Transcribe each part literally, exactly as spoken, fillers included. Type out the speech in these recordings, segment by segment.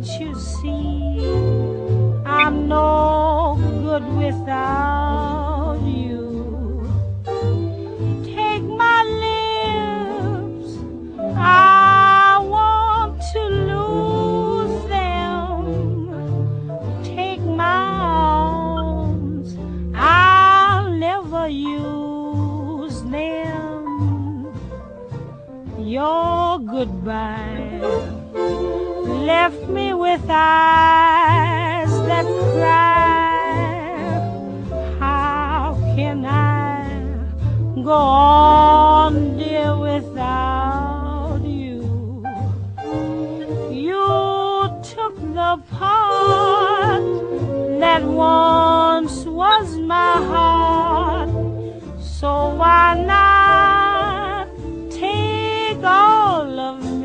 Can't you see I'm no good without you? Take my lips, I want to lose them. Take my arms, I'll never use them. Your goodbye left me with eyes that cry. How can I go on, dear, without you? You took the part that once was my heart, so why not take all of me?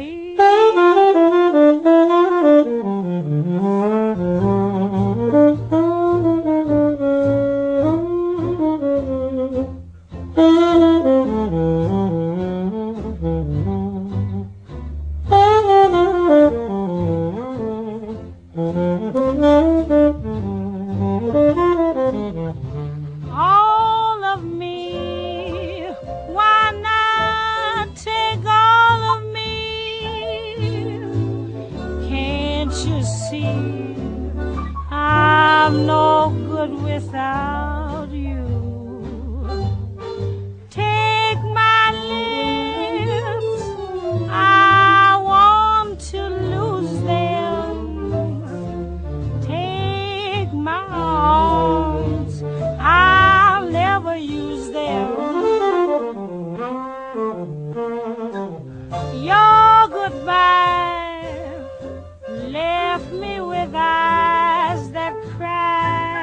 All of me, why not take all of me? Can't you see I'm no good without you? Take my lips, I want to lose them. Take my arms, I'll never use them. Your goodbye left me with eyes that cry.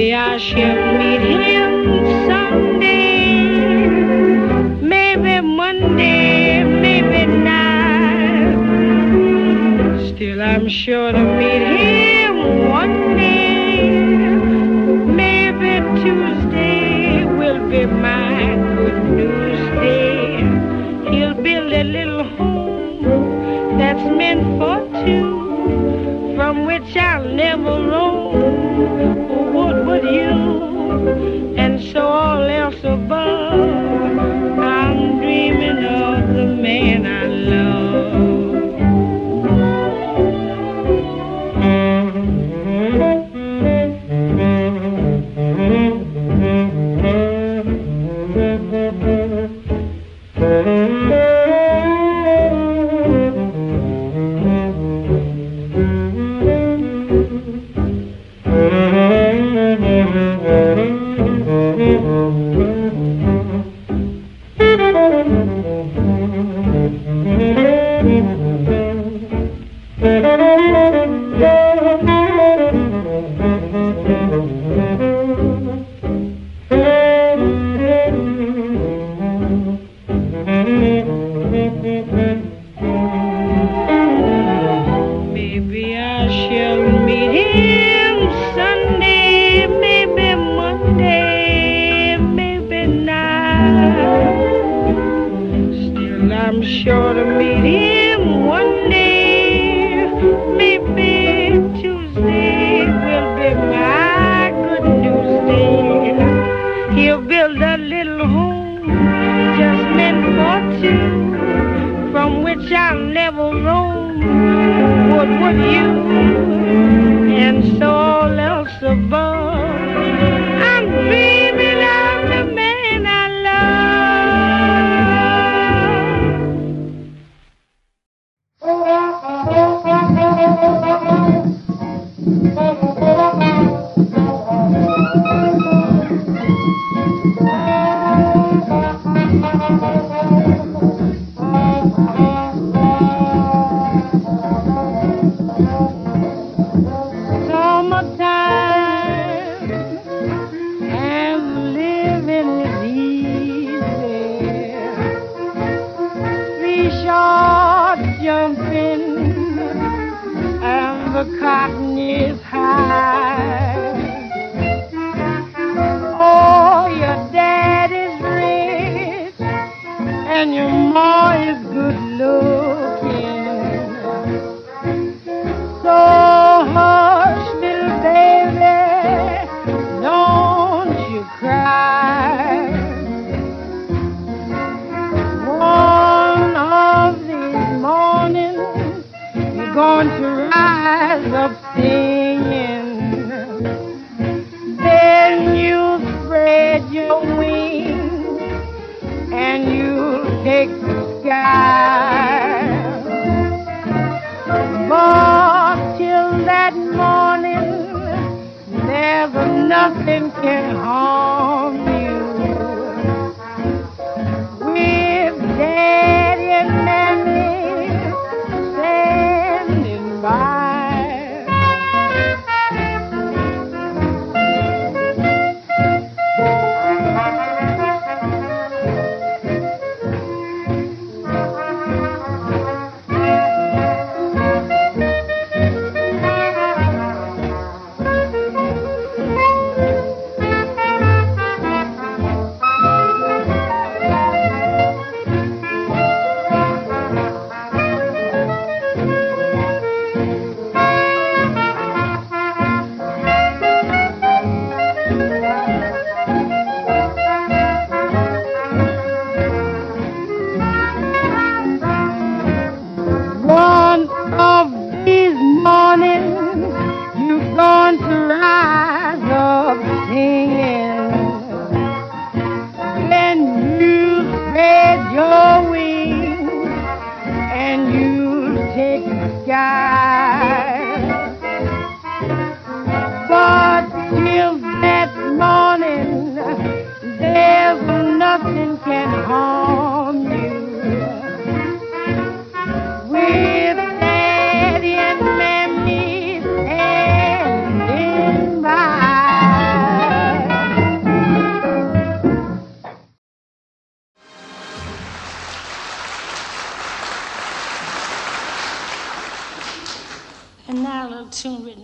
Maybe I should meet him someday, maybe Monday, maybe not. Still I'm sure to meet him one day, maybe Tuesday will be my good news day. He'll build a little home that's meant for two, from which I'll never roam. With you, and so all else above, I'm dreaming of the man I love.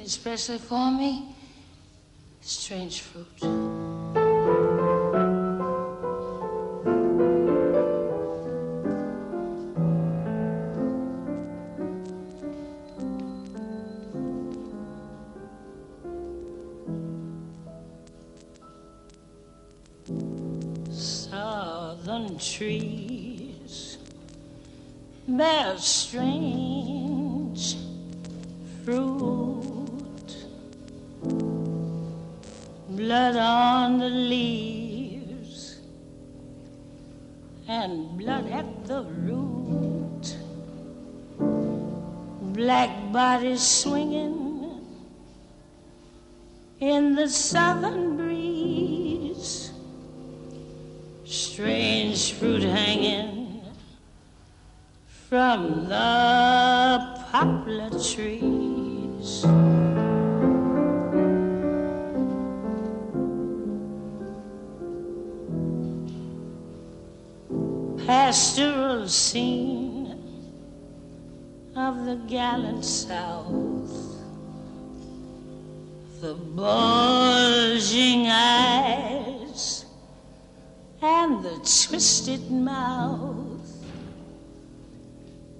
especially for me, strange fruit. Trees bear strange fruit, blood on the leaves and blood at the root, black bodies swinging in the southern breeze, strange fruit hanging from the poplar trees. Pastoral scene of the gallant South, the bulging eyes and the twisted mouth,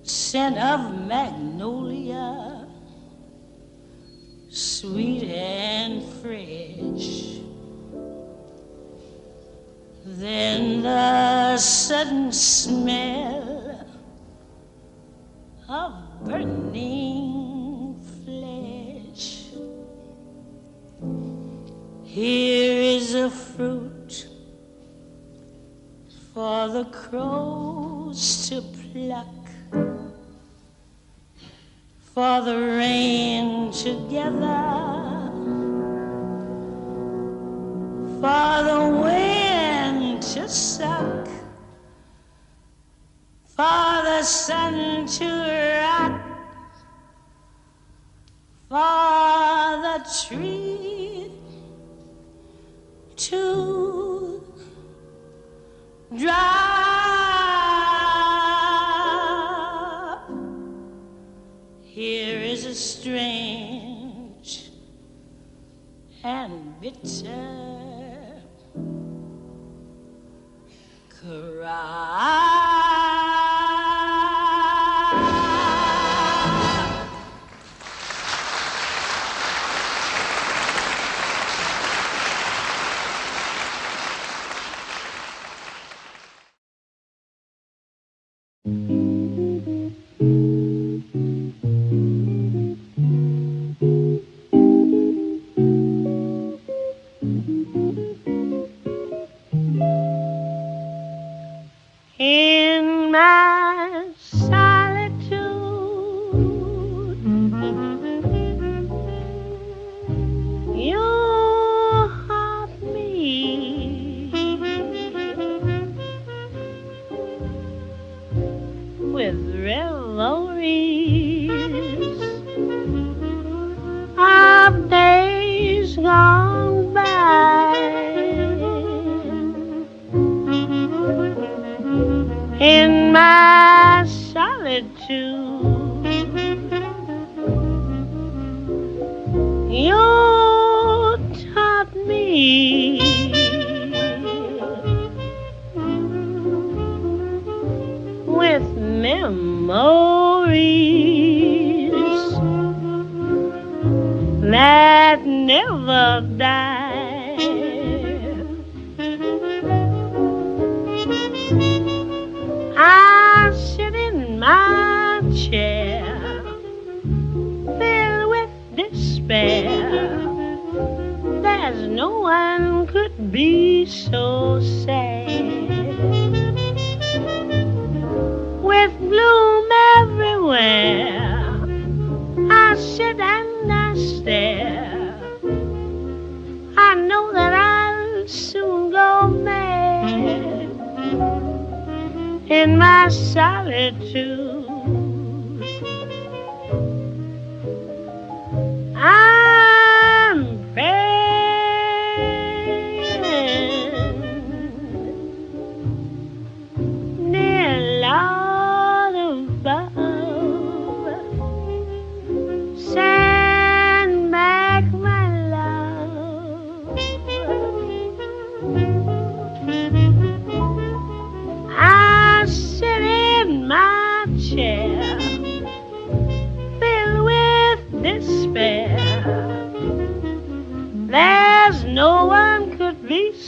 scent of magnolia, sweet and fresh. Then the sudden smell of burning flesh. Here is a fruit for the crows to pluck, for the rain to gather, for the wind to suck, for the sun to rot, for the tree to drop. Here is a strange and bitter cry. Above, sand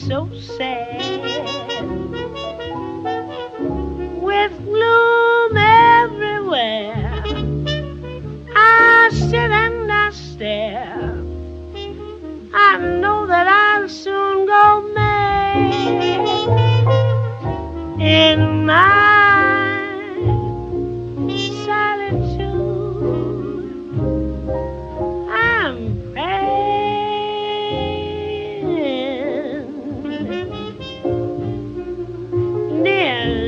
so sad, with gloom everywhere. I sit and I stare, I know that I'll soon go mad in my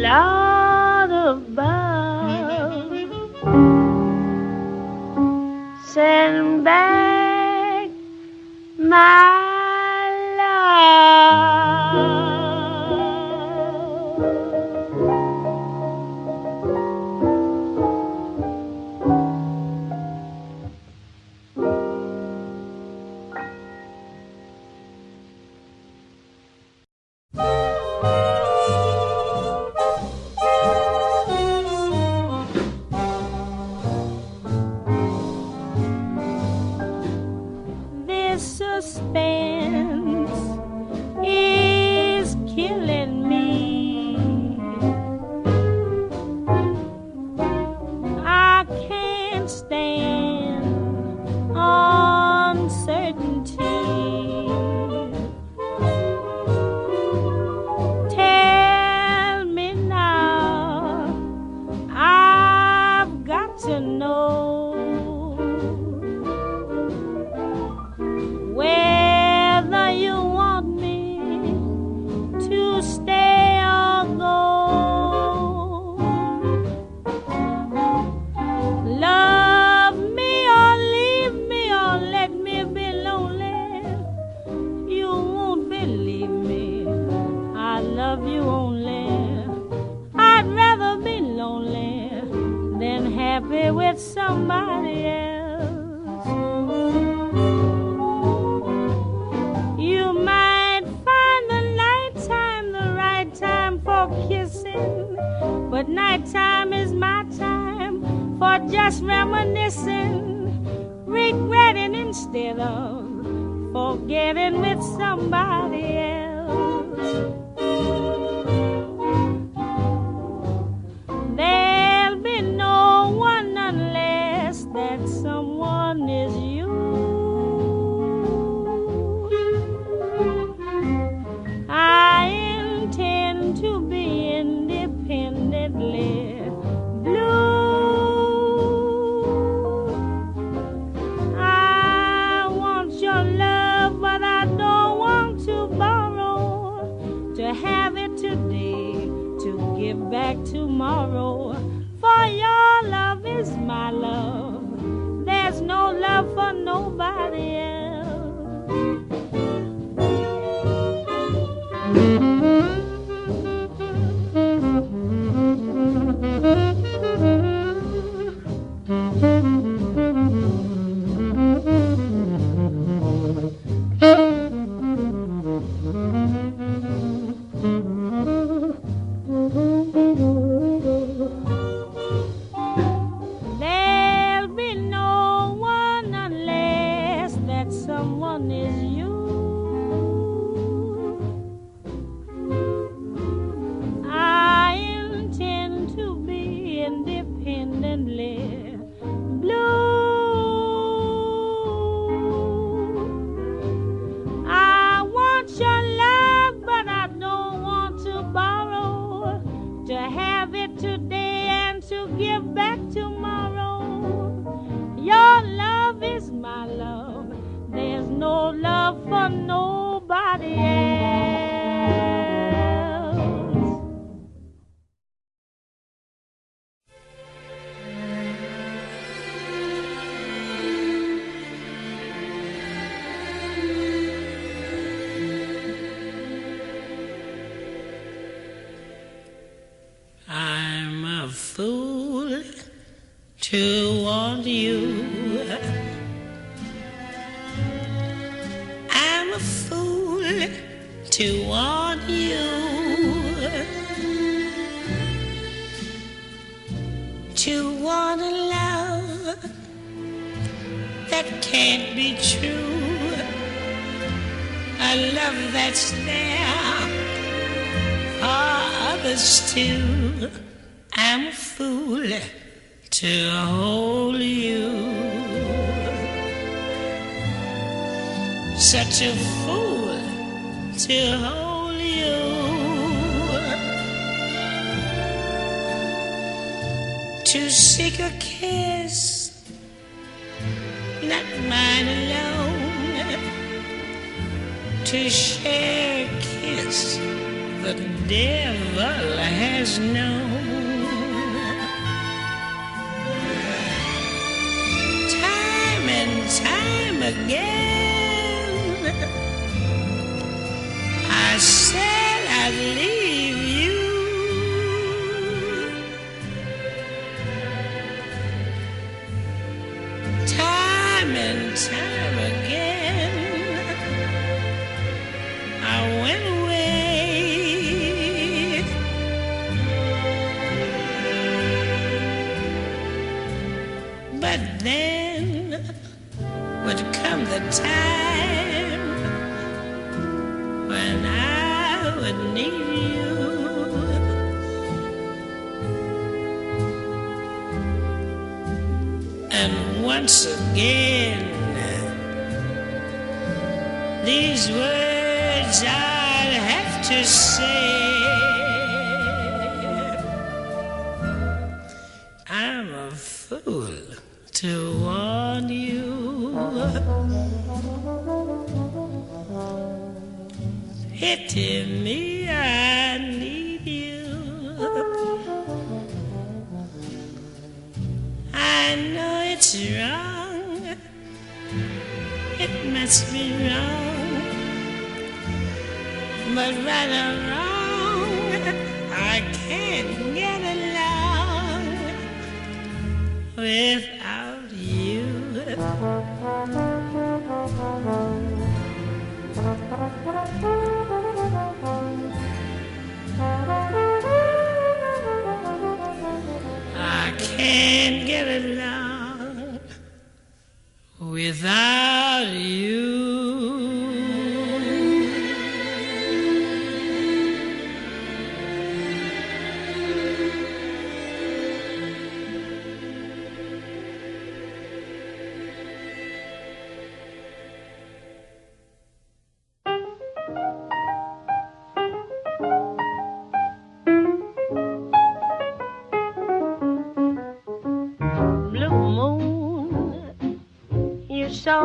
Lord above, send back my to want you. I'm a fool to want you, to want a love that can't be true. my love that's there are others too. I'm a fool to hold you, such a fool to hold you, to seek a kiss, not mine alone, to share a kiss the devil has known. Time and time again I said I'd leave you, time and time again I went away, but then would come the time when I would need you. And once again these words I'll have to say, I'm a fool to warn you, pity me, I need you. I know it's wrong, it must be wrong, but right or wrong, I can't get along without you. I can't get along without you. Saw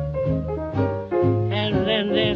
And there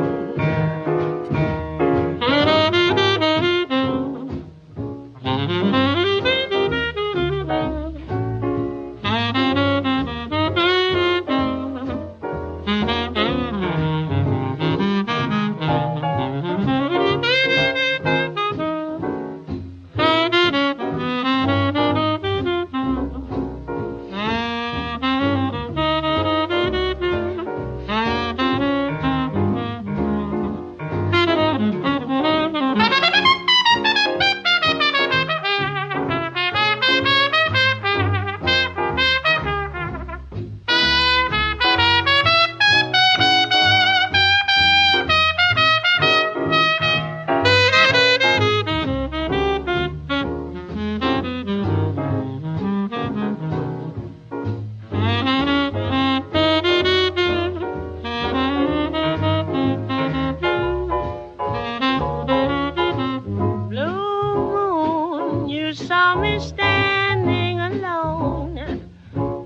saw me standing alone,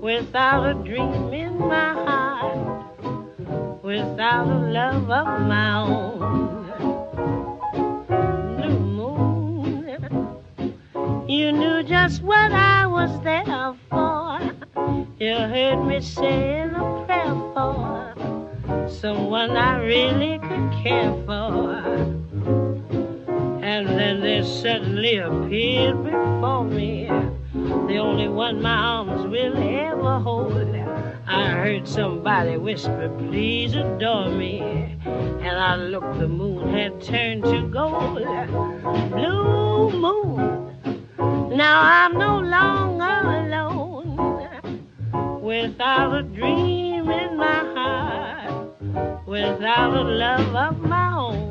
without a dream in my heart, without a love of my own. Blue moon, you knew just what I was there for. You heard me saying a prayer for someone I really could care for. And then they suddenly appeared before me, the only one my arms will ever hold. I heard somebody whisper, please adore me. And I looked, the moon had turned to gold. Blue moon, now I'm no longer alone, without a dream in my heart, without a love of my own.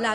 La